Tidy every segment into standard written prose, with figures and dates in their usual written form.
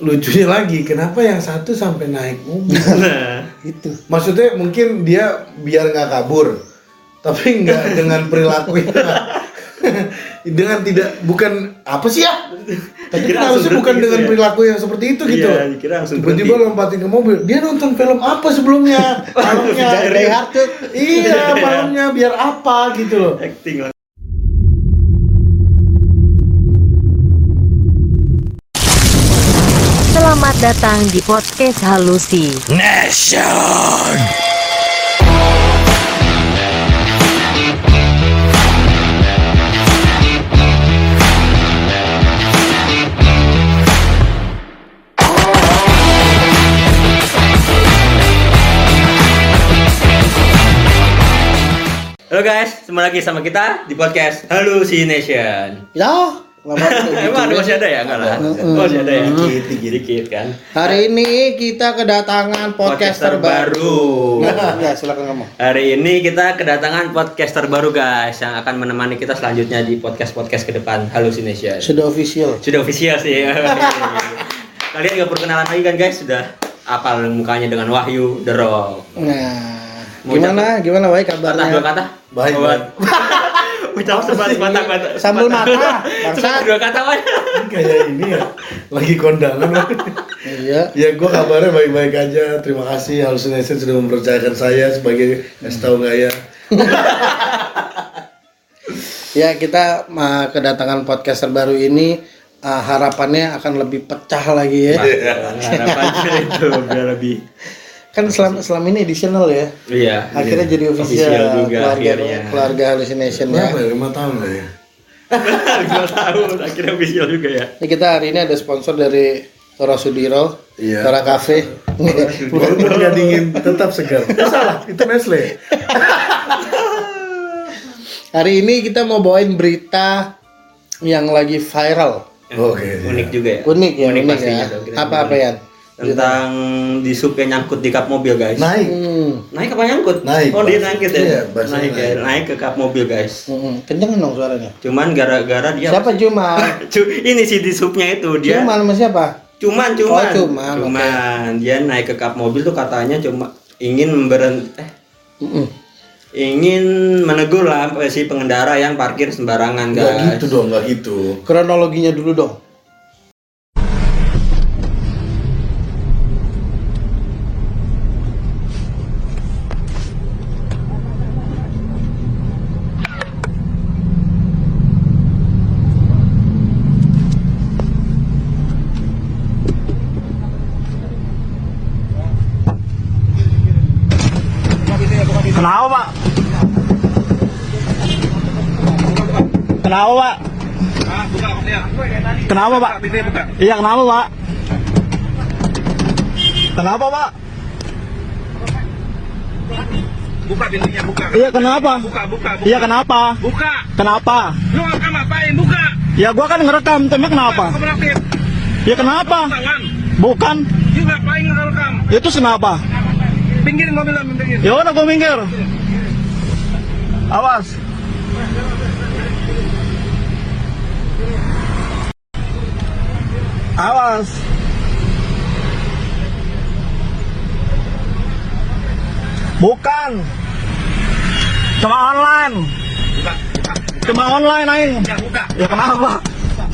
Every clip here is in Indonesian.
lucunya lagi, kenapa yang satu sampai naik mobil? Nah, itu. Maksudnya mungkin dia biar nggak kabur, tapi nggak dengan perilakunya, dengan tidak bukan apa sih ya? Tapi kan harusnya bukan dengan perilaku yang seperti itu gitu. Iya, tiba-tiba lompatin ke mobil. Dia nonton film apa sebelumnya? Malamnya Die Hard tuh. Iya, malamnya biar apa gitu loh. Acting lah. Selamat datang di podcast Halusi Nation. Halo guys, selamat lagi sama kita di podcast Halusi Nation. Halo. Emang masih ada ya? Enggak lah. Masih ada ya? Dikit-dikit kan. Hari ini kita kedatangan podcaster baru. Enggak, silakan ngomong. Hari ini kita kedatangan podcaster baru guys, yang akan menemani kita selanjutnya di podcast-podcast ke depan Halusination. Sudah official sih. Kalian enggak perkenalan lagi kan guys? Sudah apal mukanya dengan Wahyu The Rock. Nah, gimana Wahyu kabarnya? Kata-kata? Baik. Ucap sebatang-batang sambal mata bangsa dua kata aja kayak ini ya lagi kondangan. Iya ya, gue kabarnya baik-baik aja, terima kasih Halusination sudah mempercayakan saya sebagai tahu gaya. Ya, kita kedatangan podcaster baru ini harapannya akan lebih pecah lagi ya. Harapannya itu biar lebih kan selama ini additional ya. Iya. Akhirnya jadi official juga keluarga Halusination ya. 5 tahun lah ya. 5 tahun akhirnya official juga ya. Ini kita hari ini ada sponsor dari Tora Sudiro, iya. Tora Cafe. Walaupun dia dingin tetap segar. Salah, itu Nestle. Hari ini kita mau bawain berita yang lagi viral. Oke. Unik juga ya. Unik pastinya. Ya. Apa ya? Tentang di supnya nyangkut di kap mobil guys. Naik apa nyangkut? Naik. Oh dia nyangkut ya? Iya, naik ke kap mobil guys. Kenceng dong suaranya. Cuman gara-gara dia. Siapa cuma? Ini si di supnya itu dia. Cuman sama siapa? Cuman. Okay. Dia naik ke kap mobil tuh katanya cuma ingin ingin menegur lah si pengendara yang parkir sembarangan guys. Nggak gitu. Kronologinya dulu dong. Kenapa Pak? Kenapa Pak? Iya kenapa Pak? Kenapa Pak? Buka pintunya, buka. Iya kenapa? Buka. Iya kenapa? Buka. Kenapa? Lu ngerekam apain? Buka. Ya gua kan ngerekam, tapi kenapa? Ya kenapa? Bukan. Lu ngapain ngerekam? Ya terus kenapa? Pinggirin mobilnya, minggir. Ya udah gua minggir. Awas. Awas. Bukan. Cuma online aing. Ya, buka. Ya kenapa? Buka.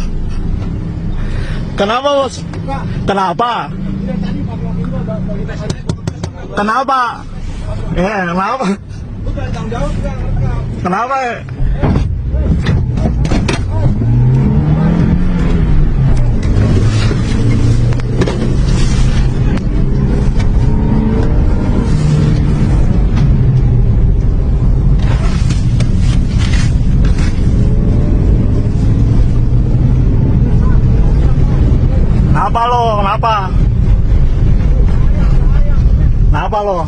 Kenapa, Bos? Buka. Kenapa? Ya, kenapa? Kenapa? Kenapa lo?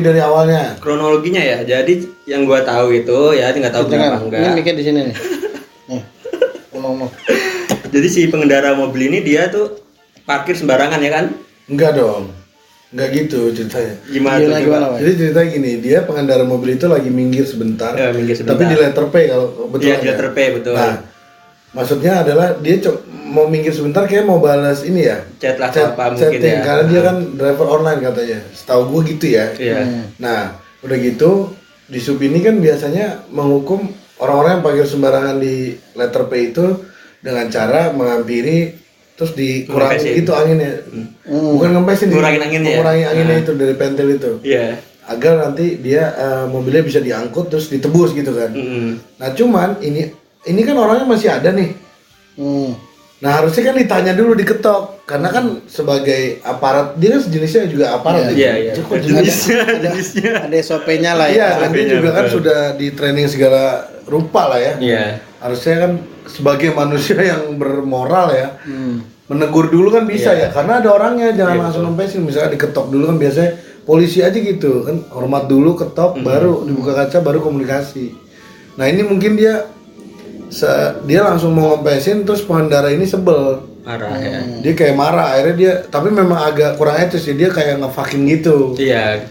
kronologi dari awalnya. Kronologinya ya. Jadi yang gua tahu itu ya enggak tahu kenapa enggak. Ini mikir di sini nih. Nih. Ngomong. Jadi si pengendara mobil ini dia tuh parkir sembarangan ya kan? Enggak dong. Enggak gitu ceritanya. Gimana? Jadi ceritanya gini, dia pengendara mobil itu lagi minggir sebentar. Ya, minggir sebentar. Tapi di letter P kalau betul. Iya, di letter P betul. Nah, maksudnya adalah dia mau minggir sebentar kayak mau balas ini ya. Chat apa mungkin ya. Karena dia kan driver online katanya. Setahu gua gitu ya. Iya. Nah, udah gitu di sub ini kan biasanya menghukum orang-orang yang parkir sembarangan di letter P itu dengan cara menghampiri terus dikurangin gitu anginnya. Bukan ngempesin, kurangin anginnya. Kurangin anginnya itu dari pentil itu. Iya. Agar nanti dia mobilnya bisa diangkut terus ditebus gitu kan. Nah, cuman ini kan orangnya masih ada nih. Nah harusnya kan ditanya dulu, diketok, karena kan sebagai aparat dia kan sejenisnya juga aparat. Iya. Jenisnya. Ada SOP-nya lah ya. Iya, dia juga betul. Kan sudah di training segala rupa lah ya. Iya. Harusnya kan sebagai manusia yang bermoral ya, menegur dulu kan bisa ya, karena ada orangnya, jangan langsung nempesin. Misalnya diketok dulu kan biasanya polisi aja gitu kan, hormat dulu, ketok, baru dibuka kaca, baru komunikasi. Nah ini mungkin dia langsung mau ngompesin, terus pengendara ini sebel, marah ya. Dia kayak marah, akhirnya dia, tapi memang agak kurang etis sih, dia kayak ngefucking gitu. Iya,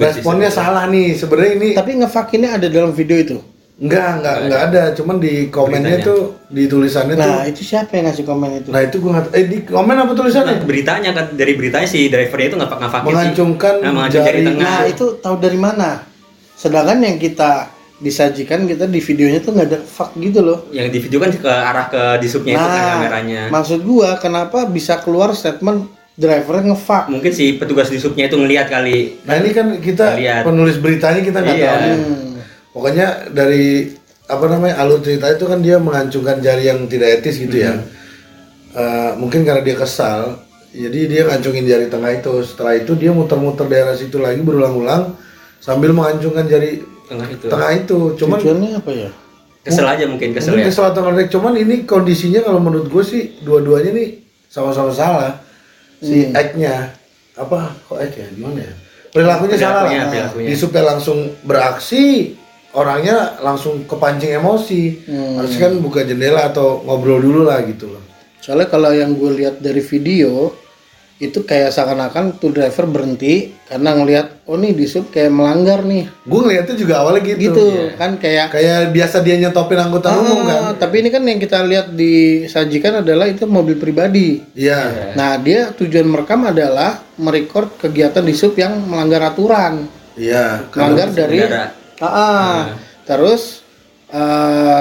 responnya salah nih sebenarnya ini. Tapi ngefuckingnya ada dalam video itu? Enggak ada, cuman di komennya beritanya. Tuh di tulisannya nah, tuh. Nah, itu siapa yang ngasih komen itu? Nah, itu gua di komen apa tulisannya? Nah, beritanya kan, dari beritanya si drivernya itu ngefucking mengancungkan sih. Mengancungkan jari tengah. Nah, itu tahu dari mana? Sedangkan yang kita disajikan kita di videonya tuh nggak ada fuck gitu loh. Yang di video kan ke arah ke disubnya itu kan kameranya. Maksud gua kenapa bisa keluar statement driver ngefuck? Mungkin si petugas disubnya itu ngelihat kali. Nah ini kan kita penulis beritanya kita nggak tahu. Pokoknya dari alur cerita itu kan dia mengancungkan jari yang tidak etis gitu ya. Mungkin karena dia kesal, jadi dia ngancungin jari tengah itu. Setelah itu dia muter-muter daerah situ lagi berulang-ulang sambil mengancungkan jari tengah itu. Cuman tujuannya apa ya? Kesel aja mungkin kesel atau ngeledek. Cuman ini kondisinya kalau menurut gue sih dua-duanya nih sama-sama salah. Si act-nya perilakunya salah lah. Disupnya langsung beraksi, orangnya langsung kepancing emosi. Harus kan buka jendela atau ngobrol dulu lah gitu loh. Soalnya kalau yang gue lihat dari video itu kayak seakan-akan tuh driver berhenti karena ngelihat nih disup kayak melanggar nih. Gue ngelihatnya juga awalnya gitu kan kayak biasa dia nyetopin angkutan umum kan. Tapi ini kan yang kita lihat disajikan adalah itu mobil pribadi. Iya. Nah dia tujuan merekam adalah merekord kegiatan disup yang melanggar aturan. Iya. Melanggar dari terus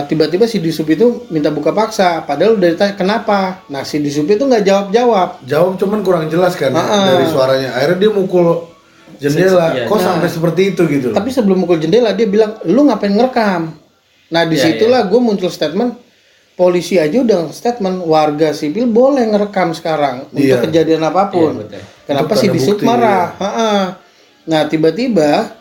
tiba-tiba si disub itu minta buka paksa, padahal udah ditanya kenapa. Nah si disub itu nggak jawab cuman kurang jelas kan dari suaranya. Akhirnya dia mukul jendela, kok sampai seperti itu gitu loh. Tapi sebelum mukul jendela dia bilang, lu ngapain ngerekam? Nah disitulah gue muncul statement, polisi aja udah statement warga sipil boleh ngerekam sekarang untuk kejadian apapun. Kenapa si disub marah? Nah tiba-tiba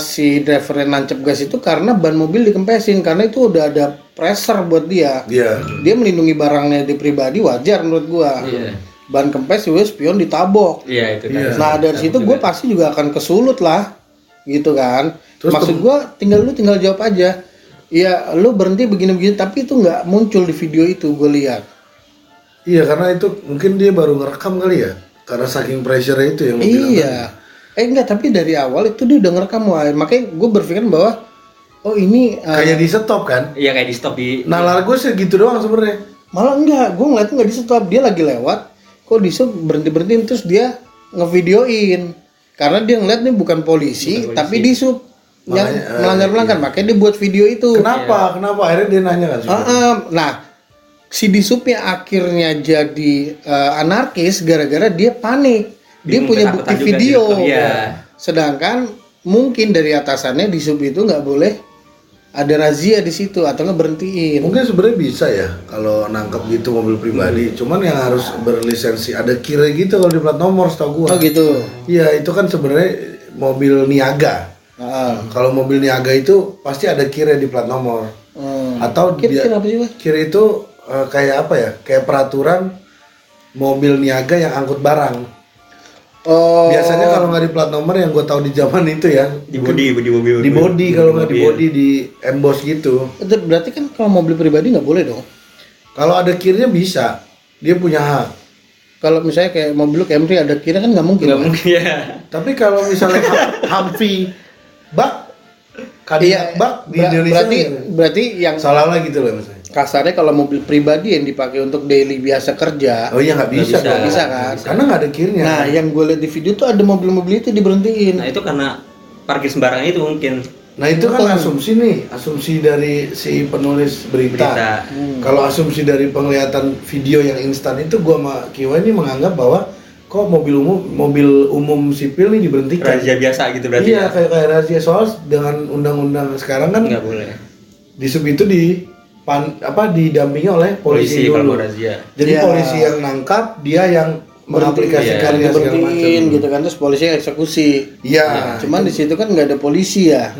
si driver yang nancep gas itu karena ban mobil dikempesin, karena itu udah ada pressure buat dia. Dia melindungi barangnya di pribadi, wajar menurut gua. Ban kempes itu spion ditabok. Itu kan. Nah dari situ gua pasti juga akan kesulut lah, gitu kan. Terus maksud gua tinggal jawab aja. Ya lu berhenti begini-begini, tapi itu nggak muncul di video itu gua lihat. Iya karena itu mungkin dia baru ngerekam kali ya, karena saking pressure itu yang mobil. Enggak, tapi dari awal itu dia udah ngerekam. Makanya gue berpikir bahwa ini kayak di stop kan? Iya kayak di stop di. Nalar gue segitu doang sebenarnya. Malah enggak, gue ngeliatnya enggak di stop. Dia lagi lewat, kok di stop berhenti-berhentiin terus dia ngevideoin. Karena dia ngeliat nih bukan polisi, tapi di sub yang melanggar-melanggar. Makanya dia buat video itu. Kenapa? Akhirnya dia nanya kan? Nah, si di subnya akhirnya jadi anarkis gara-gara dia panik. Dia punya bukti video, sedangkan mungkin dari atasannya di sub itu nggak boleh ada razia di situ atau nggak berhentiin. Mungkin sebenarnya bisa ya kalau nangkep gitu mobil pribadi, cuman yang harus berlisensi ada kira gitu kalau di plat nomor setahu gua. Oh gitu. Iya itu kan sebenarnya mobil niaga. Kalau mobil niaga itu pasti ada kira di plat nomor. Atau kira itu kayak peraturan mobil niaga yang angkut barang. Oh. Biasanya kalau nggak di plat nomor yang gue tahu di zaman itu ya di body kalau nggak di body di emboss gitu. Berarti kan kalau mau beli pribadi nggak boleh dong. Kalau ada kirnya bisa, dia punya hak. Kalau misalnya kayak mobil Camry ada kirnya kan nggak mungkin. Nggak mungkin ya. Tapi kalau misalnya Humvee bak, Kadiak bak di Indonesia berarti yang salah lah gitu loh misalnya. Kasarnya kalau mobil pribadi yang dipakai untuk daily biasa kerja, oh iya nggak bisa kan, karena nggak ada kirnya. Nah kan? Yang gue lihat di video tuh ada mobil-mobil itu diberhentiin. Nah itu karena parkir sembarangan itu mungkin. Nah itu kan asumsi nih, asumsi dari si penulis berita. Kalau asumsi dari penglihatan video yang instan itu, gue sama Kiwa ini menganggap bahwa kok mobil umum sipil ini diberhentikan. Razia biasa gitu berarti. Iya kayak razia, soal dengan undang-undang sekarang kan nggak boleh. Di sub itu didampingi oleh polisi dulu. Jadi ya, polisi yang nangkap, dia yang mengaplikasikan ya, segala macam gitu kan, terus polisi yang eksekusi. Iya. Nah, cuman di situ kan nggak ada polisi ya.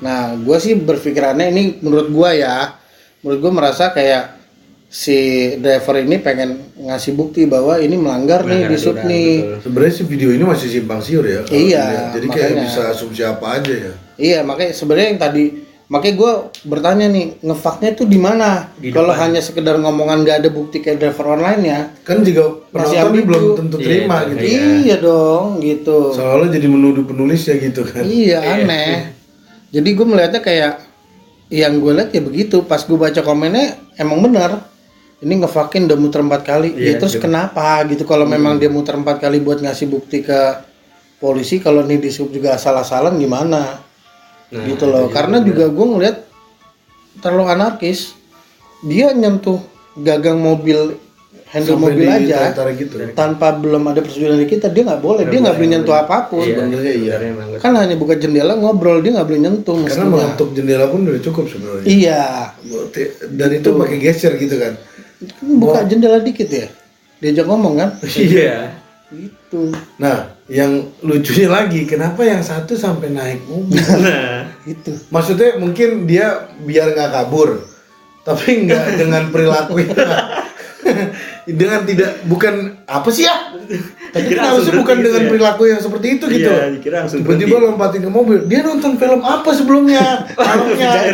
Nah, gue sih berpikirannya ini menurut gue merasa kayak si driver ini pengen ngasih bukti bahwa ini melanggar nih di sub nih. Sebenarnya si video ini masih simpang siur ya. Iya. Jadi makanya, kayak bisa asumsi apa aja ya. Iya, makanya sebenarnya yang tadi. Makanya gue bertanya nih, ngefaknya tuh dimana? Di kalau hanya sekedar ngomongan gak ada bukti kayak driver online ya. Kan juga penonton ini belum tentu terima gitu. Iya dong gitu. Soalnya jadi menuduh penulis ya gitu kan. Iya aneh. Jadi gue melihatnya kayak, yang gue lihat ya begitu. Pas gue baca komennya emang benar. Ini ngefakin udah muter 4 kali. Ya terus gitu. Kenapa gitu kalau memang dia muter 4 kali buat ngasih bukti ke polisi. Kalau nih di sub juga salah-salah gimana? Nah, gitu loh, karena juga gue ngeliat terlalu anarkis. Dia nyentuh gagang mobil, handle sampai mobil aja gitu, tanpa belum ada persetujuan dari kita. Dia nggak boleh, dia nggak boleh nyentuh apapun. Iya. Kan hanya buka jendela ngobrol, dia nggak boleh nyentuh karena mestinya. Mengetuk jendela pun udah cukup sebenarnya. Iya, dan itu pakai gesture gitu kan, buka jendela dikit ya diajak ngomong kan. Iya gitu. Nah, yang lucunya lagi, kenapa yang satu sampai naik mobil? Nah, itu. Maksudnya mungkin dia biar nggak kabur, tapi nggak dengan perilakunya, dengan tidak bukan apa sih ya? Tapi harusnya bukan dengan perilaku yang seperti itu gitu. Iya, tiba-tiba lompatin ke mobil. Dia nonton film apa sebelumnya? Malamnya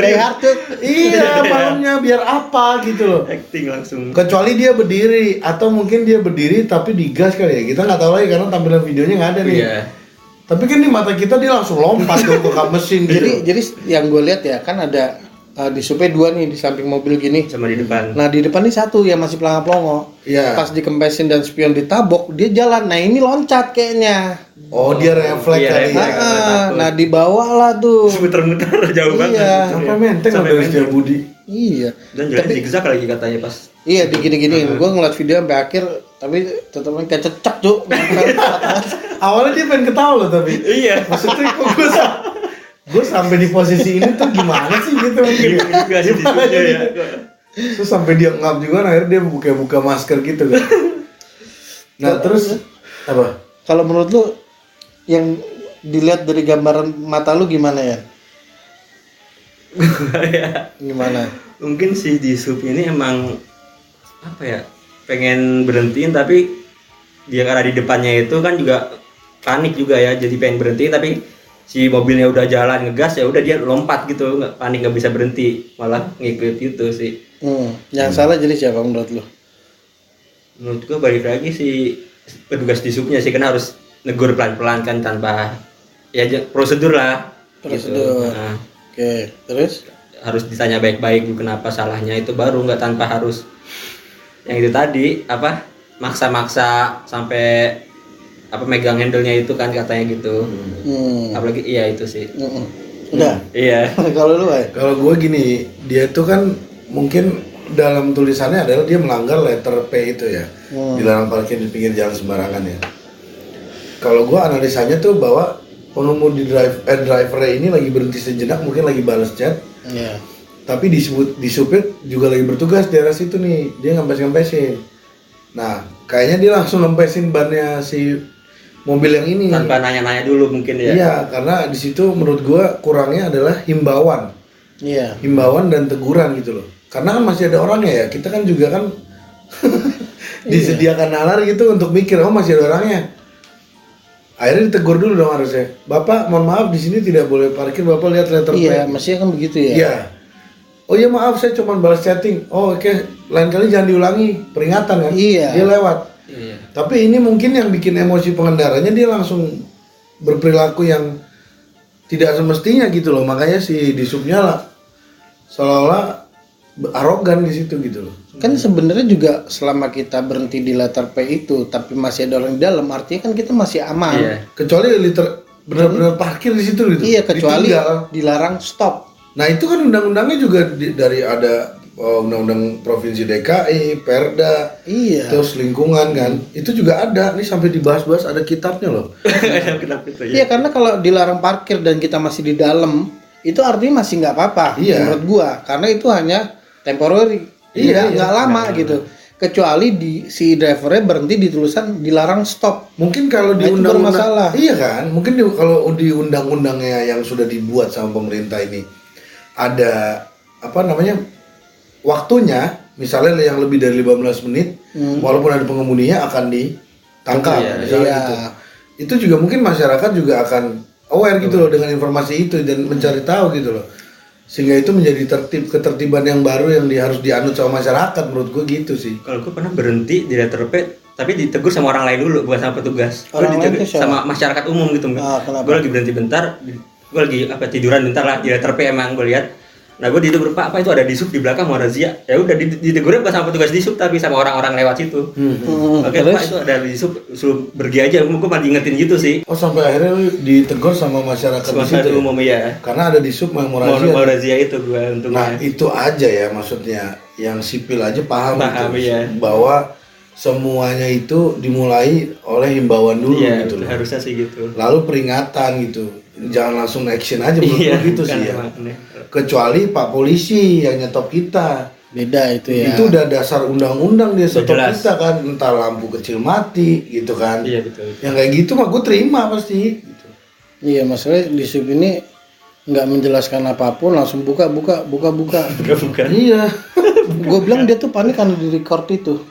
malamnya biar apa gitu loh. Acting langsung. Kecuali dia berdiri, atau mungkin dia berdiri tapi digas kali ya. Kita nggak tahu lagi karena tampilan videonya nggak ada nih. Iya. Tapi kan di mata kita dia langsung lompat ke mesin gitu. Jadi yang gue lihat ya kan ada di supnya 2 nih di samping mobil gini sama di depan. Nah di depan ini 1 yang masih pelongo. Iya. Pas dikempesin dan spion ditabok, dia jalan. Nah ini loncat kayaknya. Oh dia refleks kali. Nah di bawah lah tuh. Muter-muter jauh banget. Sampai menteng sampai Menteng Budi. Iya. Dan jalan zigzag lagi katanya pas. Iya di gini-giniin. Gua ngeliat video sampai akhir tapi tetep kayak cecak tuh. Awalnya dia pengen ketawa loh tapi. Iya. Maksudnya kok gue sampai di posisi ini tuh gimana sih gitu, gimana ya. Terus sampai dia ngap juga, akhirnya dia buka-buka masker gitu kan. Nah terus apa? Kalau menurut lu yang dilihat dari gambaran mata lu gimana ya? Gimana? Mungkin si di sub ini emang apa ya? Pengen berhentiin tapi dia karena di depannya itu kan juga panik juga ya, jadi pengen berhentiin tapi si mobilnya udah jalan ngegas ya udah dia lompat gitu, nggak panik, nggak bisa berhenti, malah ngikut itu sih. Yang salah jadi siapa menurut lo? Menurut gua balik lagi si petugas di subnya sih, karena harus negur pelan-pelan kan tanpa ya prosedur lah. Prosedur. Gitu. Nah, oke, terus harus ditanya baik-baik kenapa salahnya itu baru, nggak tanpa harus yang itu tadi apa maksa-maksa sampai apa megang handle-nya itu kan katanya gitu. Apalagi iya itu sih. Udah. Iya. Kalau lu ay? Kalau gua gini, dia itu kan mungkin dalam tulisannya adalah dia melanggar letter P itu ya. Dilarang parkir di pinggir jalan sembarangan ya. Kalau gua analisanya tuh bahwa pengemudi driver ini lagi berhenti sejenak, mungkin lagi balas chat. Iya. Yeah. Tapi di supir juga lagi bertugas di daerah situ nih. Dia ngempes-ngempesin. Nah, kayaknya dia langsung ngempesin bannya si mobil yang ini tanpa nanya-nanya dulu mungkin ya. Iya, karena di situ menurut gua kurangnya adalah himbauan. Iya. Himbauan dan teguran gitu loh. Karena kan masih ada orangnya ya. Kita kan juga kan disediakan nalar gitu untuk mikir, oh masih ada orangnya. Akhirnya ditegur dulu dong harusnya. Bapak, mohon maaf di sini tidak boleh parkir. Bapak lihat letter plate. Iya, mestinya kan begitu ya. Iya. Oh iya maaf, saya cuma balas chatting. Oh oke, lain kali jangan diulangi. Peringatan kan? Iya. Dia lewat. Iya. Tapi ini mungkin yang bikin emosi pengendaranya, dia langsung berperilaku yang tidak semestinya gitu loh. Makanya si disubnya lah seolah-olah arogan di situ gitu loh. Kan sebenarnya juga selama kita berhenti di letter P itu tapi masih ada orang di dalam, artinya kan kita masih aman. Iya. Kecuali liter benar-benar parkir di situ gitu. Iya, kecuali ditinggal, dilarang stop. Nah, itu kan undang-undangnya juga dari ada undang-undang provinsi DKI, Perda. Iya. Terus lingkungan kan. Itu juga ada. Ini sampai dibahas-bahas ada kitabnya loh. Kitab itu, ya. Iya, karena kalau dilarang parkir dan kita masih di dalam, itu artinya masih enggak apa-apa menurut gua, karena itu hanya temporary. Iya, nggak lama gitu. Kecuali di si drivernya berhenti di tulisan dilarang stop. Mungkin kalau di undang-undang, iya kan? Mungkin kalau di undang-undangnya yang sudah dibuat sama pemerintah ini ada apa namanya waktunya, misalnya yang lebih dari 15 menit, walaupun ada pengemudinya akan ditangkap. Iya, misalnya iya. Gitu. Itu juga mungkin masyarakat juga akan aware gitu loh dengan informasi itu dan mencari tahu gitu loh. Sehingga itu menjadi ketertiban yang baru yang harus dianut sama masyarakat, menurut gue gitu sih. Kalau gue pernah berhenti di letter P tapi ditegur sama orang lain dulu, bukan sama petugas. Gue ditegur sama masyarakat umum gitu enggak. Gue lagi berhenti bentar, gue lagi tiduran bentar lah di letter P emang gue lihat. Nah gue ditegur, Pak, apa itu ada disub di belakang mau razia? Ya udah ditegurnya bukan sama petugas disub tapi sama orang-orang lewat situ. Oke, Pak itu ada disub, suruh pergi aja. Gue malah diingetin gitu sih. Oh sampai akhirnya ditegur sama masyarakat di umum ya. Karena ada disub mau razia. Mau razia itu gue untungnya. Nah itu aja ya maksudnya yang sipil aja paham itu, ya. Bahwa semuanya itu dimulai oleh himbauan dulu ya, gitu. Iya harusnya sih gitu. Lalu peringatan gitu. Jangan langsung action aja menurut gitu sih ya. Kecuali Pak Polisi yang nyetop kita. Beda itu ya. Itu udah dasar undang-undang dia stop kita kan. Entar lampu kecil mati gitu kan. Iya betul. Yang kayak gitu mah gue terima pasti gitu. Iya masalahnya di sub ini nggak menjelaskan apapun langsung buka. Bukan. Iya. Gue bilang dia tuh panik karena di record itu.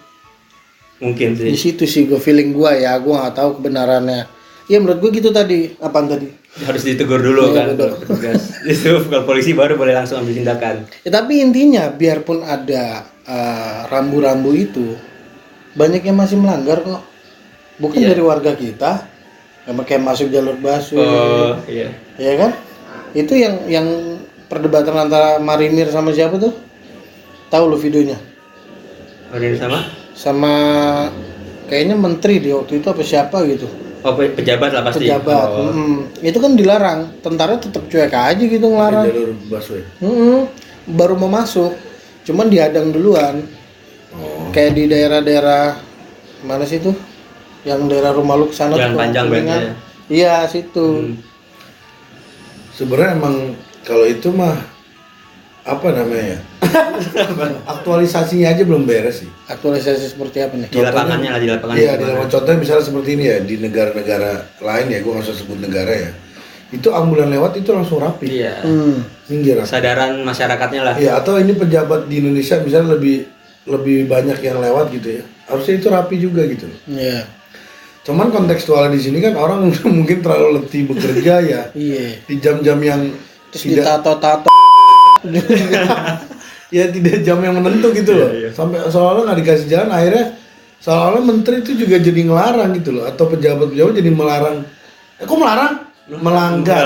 Mungkin sih. Di situ sih gue feeling gue ya. Gue nggak tahu kebenarannya. Iya menurut gue gitu tadi. Apaan tadi? Harus ditegur dulu ya, kan petugas. Justru kalau polisi baru boleh langsung ambil tindakan. Ya, tapi intinya biarpun ada rambu-rambu itu banyak yang masih melanggar kok. Bukan dari warga kita yang kayak masuk jalur busway. Oh, iya. Ya kan? Itu yang perdebatan antara marinir sama siapa tuh? Tahu lu videonya? Marinir sama kayaknya menteri di waktu itu apa siapa gitu. Oh, pejabat lah pasti. Pejabat. Oh. Itu kan dilarang. Tentara tetap cuek aja gitu ngelarang. Jalur busway. Baru mau masuk, cuman dihadang duluan. Oh. Kayak di daerah-daerah mana sih itu? Yang daerah rumah lu kesana. Jalan panjang banget. Iya situ. Sebenarnya emang kalau itu mah apa namanya? Aktualisasinya aja belum beres sih. Aktualisasi seperti apa nih? Di lapangannya lah, di lapangannya. Iya, di lapangan. Contohnya misalnya seperti ini ya, di negara-negara lain ya, gue nggak usah sebut negara ya. Itu ambulan lewat itu langsung rapi. Iya. Minggir. Kesadaran masyarakatnya lah. Iya, atau ini pejabat di Indonesia misalnya lebih banyak yang lewat gitu ya. Harusnya itu rapi juga gitu. Iya. Cuman kontekstualnya di sini kan orang mungkin terlalu letih bekerja ya. Iya. Di jam-jam yang terus ditato-tato. Ya tidak jam yang menentu gitu loh. Sampai seolah-olah nggak dikasih jalan, akhirnya seolah-olah menteri itu juga jadi ngelarang gitu loh, atau pejabat jadi melarang. Kok melarang? Melanggar.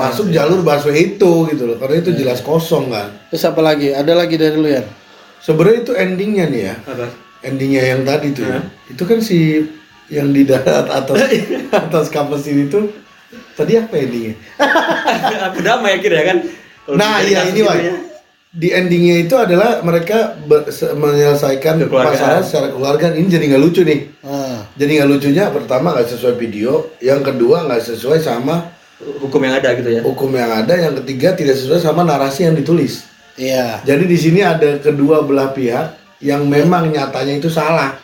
Masuk jalur busway itu gitu loh, karena itu jelas kosong kan. Terus apa lagi? Ada lagi dari lu ya? Sebenarnya itu endingnya nih ya. Apa? Endingnya yang tadi tuh. Ya. Itu kan si yang di darat atas kampus ini tuh tadi apa endingnya? Aku damai akhirnya kan. Nah ya ini Wak, di endingnya itu adalah mereka menyelesaikan masalah secara keluarga. Ini jadi nggak lucu nih. Jadi nggak lucunya pertama nggak sesuai video, yang kedua nggak sesuai sama hukum yang ada gitu ya. Hukum yang ada, yang ketiga tidak sesuai sama narasi yang ditulis. Iya. Jadi di sini ada kedua belah pihak yang memang nyatanya itu salah.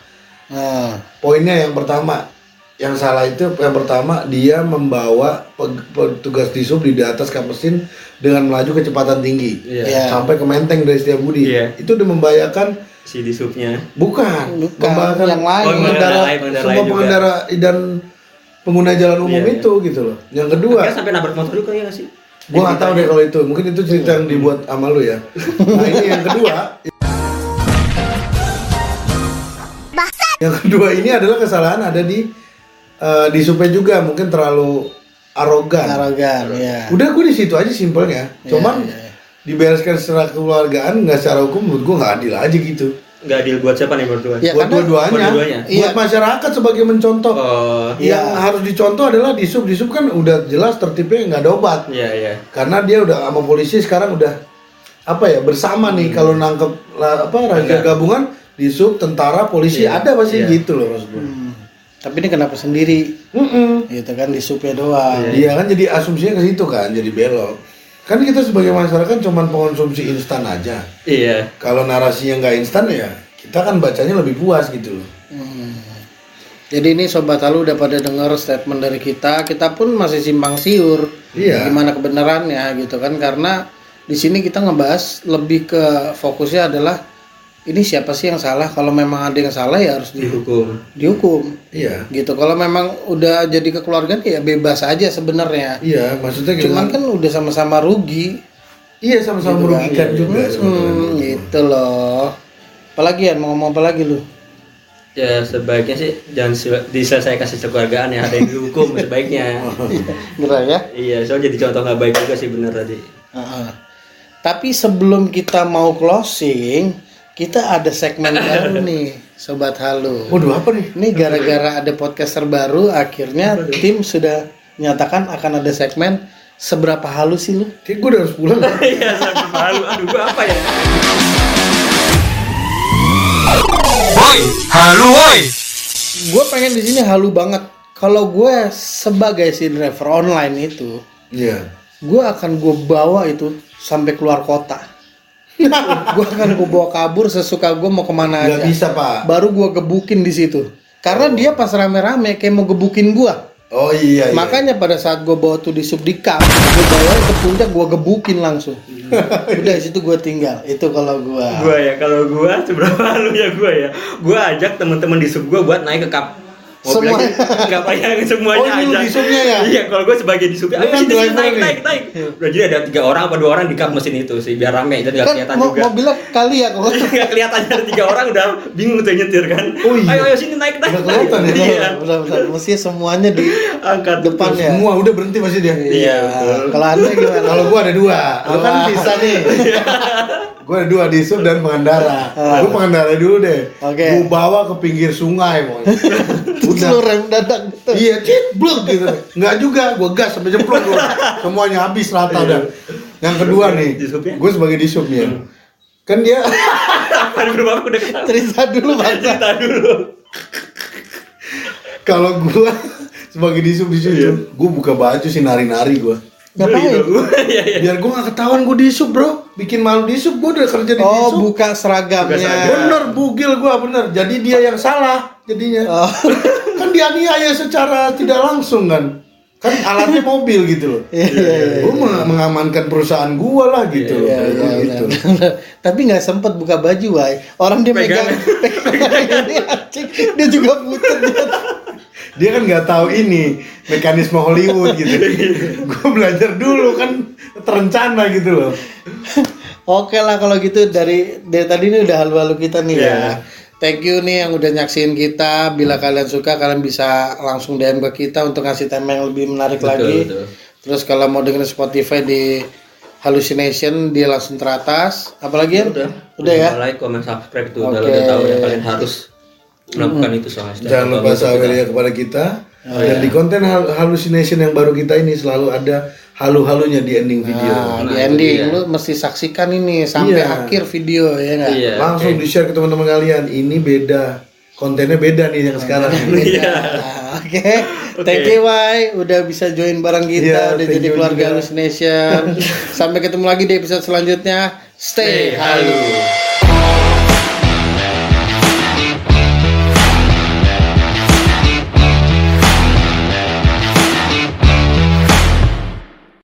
Poinnya yang pertama. Yang salah itu yang pertama dia membawa petugas disub di atas kap mesin dengan melaju kecepatan tinggi sampai ke Menteng dari Setiabudi. Itu udah membahayakan si disubnya. Bukan. Membahayakan yang lain. Pengendara, semua pengendara dan pengguna jalan umum iya, itu iya. Gitu loh. Yang kedua akhirnya sampai nabrak motor juga ya gak sih? Gue gak tau deh kalau itu, mungkin itu cerita yang dibuat sama lu ya. Nah ini yang kedua yang kedua ini adalah kesalahan ada di supaya juga mungkin terlalu arogan ya. Udah gue di situ aja simpelnya, cuman dibereskan secara keluargaan nggak secara hukum menurut gue nggak adil aja gitu. Nggak adil buat siapa nih berdua? Ya, buat dua-duanya, buat masyarakat sebagai mencontoh. Yang harus dicontoh adalah disub kan udah jelas tertibnya nggak ada obat. Iya iya. Karena dia udah sama polisi sekarang udah apa ya bersama nih kalau nangkep apa raja gabungan disub tentara polisi ada pasti gitu loh maksud gue. Tapi ini kenapa sendiri? Gitu kan disubnya doang. Iya kan jadi asumsinya ke situ kan jadi belok. Kan kita sebagai masyarakat cuman pengonsumsi instan aja. Iya. Kalau narasinya nggak instan ya kita kan bacanya lebih puas gitu loh. Jadi ini Sobat Halu udah pada dengar statement dari kita. Kita pun masih simpang siur gimana kebenarannya gitu kan. Karena di sini kita ngebahas lebih ke fokusnya adalah ini siapa sih yang salah? Kalau memang ada yang salah ya harus dihukum. Iya. Gitu. Kalau memang udah jadi kekeluargaan ya bebas aja sebenarnya. Iya, maksudnya gitu. Cuman kan udah sama-sama rugi. Iya, sama-sama gitu merugikan kan. Juga. Gitu loh. Apalagi ya mau ngomong apa lagi lu? Ya sebaiknya sih jangan diselesaikan kekeluargaan ya, ada yang dihukum sebaiknya. Benar ya? Iya, soalnya jadi contoh nggak baik juga sih benar tadi. Tapi sebelum kita mau closing kita ada segmen baru nih, Sobat Halu. Waduh, apa nih? Ini gara-gara ada podcaster baru, akhirnya tim sudah nyatakan akan ada segmen Seberapa Halu sih lu? Kayaknya gue udah harus pulang. Iya, Seberapa Halu. Aduh, gue apa ya? Woi, halu woi! Gue pengen di sini halu banget. Kalau gue sebagai si driver online itu, gue akan bawa itu sampai keluar kota. gue bawa kabur sesuka gue mau kemana aja. Gak bisa pak. Baru gue gebukin di situ. Karena dia pas rame-rame kayak mau gebukin gue. Oh iya. Makanya pada saat gue bawa tuh di subdikap, gue bawa ke puncak gue gebukin langsung. Udah situ gue tinggal. Itu kalau gue. Kalau gue seberapa halu ya gue ya. Gue ajak teman-teman di sub gue buat naik ke kap. Semua nggak bayangin semuanya aja. Oh ini di subnya ya? Iya kalau gue sebagai di subnya. Ayo sini naik. Udah jadi ada 3 orang apa 2 orang di kap mesin itu sih biar rame dan nggak kelihatan juga. Kan mobilnya kali ya kalau nggak kelihatan ada 3 orang udah bingung tuh nyetir kan. Ayo sini naik. Nggak kelihatan ya? Iya. Benar. Mestinya semuanya di angkat depan ya. Semua udah berhenti pasti dia. Iya. Kalau anda gimana? Kalau gue ada 2. Lo kan bisa nih. Gue ada 2 di sub dan pengendara. Gue pengendara dulu deh. Gue bawa ke pinggir sungai mau. Udah lu rem dadak gitu. Iya, cipluk gitu. Enggak juga, gue gas sampai jemplung gue. Semuanya habis rata dan. Yang kedua nih, gue sebagai disub nih. Ya. Kan dia apa berubah udah ketahuan. Cerita dulu. Kalau gue sebagai disub di situ, gue buka baju sih nari-nari gue. Ngapain? Biar gue gak ketahuan gue disub bro. Bikin malu disub, gue udah kerja di disub. Oh buka seragamnya bener, bugil gue bener. Jadi dia yang salah jadinya. Kan dianiaya secara tidak langsung kan alatnya mobil gitu loh. Gue mengamankan perusahaan gue lah gitu. Tapi gak sempet buka baju wai. Orang dia pegang dia juga puter dia kan nggak tahu ini mekanisme Hollywood gitu. Gue belajar dulu kan terencana gitu loh. Oke lah kalau gitu dari tadi ini udah halu-halu kita nih ya. Thank you nih yang udah nyaksiin kita. Bila kalian suka kalian bisa langsung DM ke kita untuk ngasih tema yang lebih menarik lagi. Betul. Terus kalau mau dengerin Spotify di Hallucination dia langsung teratas. Apalagi ya? Udah ya. Like, comment, subscribe tuh udah udah tahu ya kalian harus melakukan itu soalnya. Jangan lupa saweria kepada kita. Dan di konten hallucination yang baru kita ini selalu ada halu-halunya di ending video. Di ending lu mesti saksikan ini sampai akhir video ya enggak? Iya. Langsung di-share ke teman-teman kalian. Ini beda. Kontennya beda nih yang sekarang. Oke. Thank you Wai udah bisa join bareng kita, udah jadi keluarga hallucination. Sampai ketemu lagi di episode selanjutnya. Stay halu.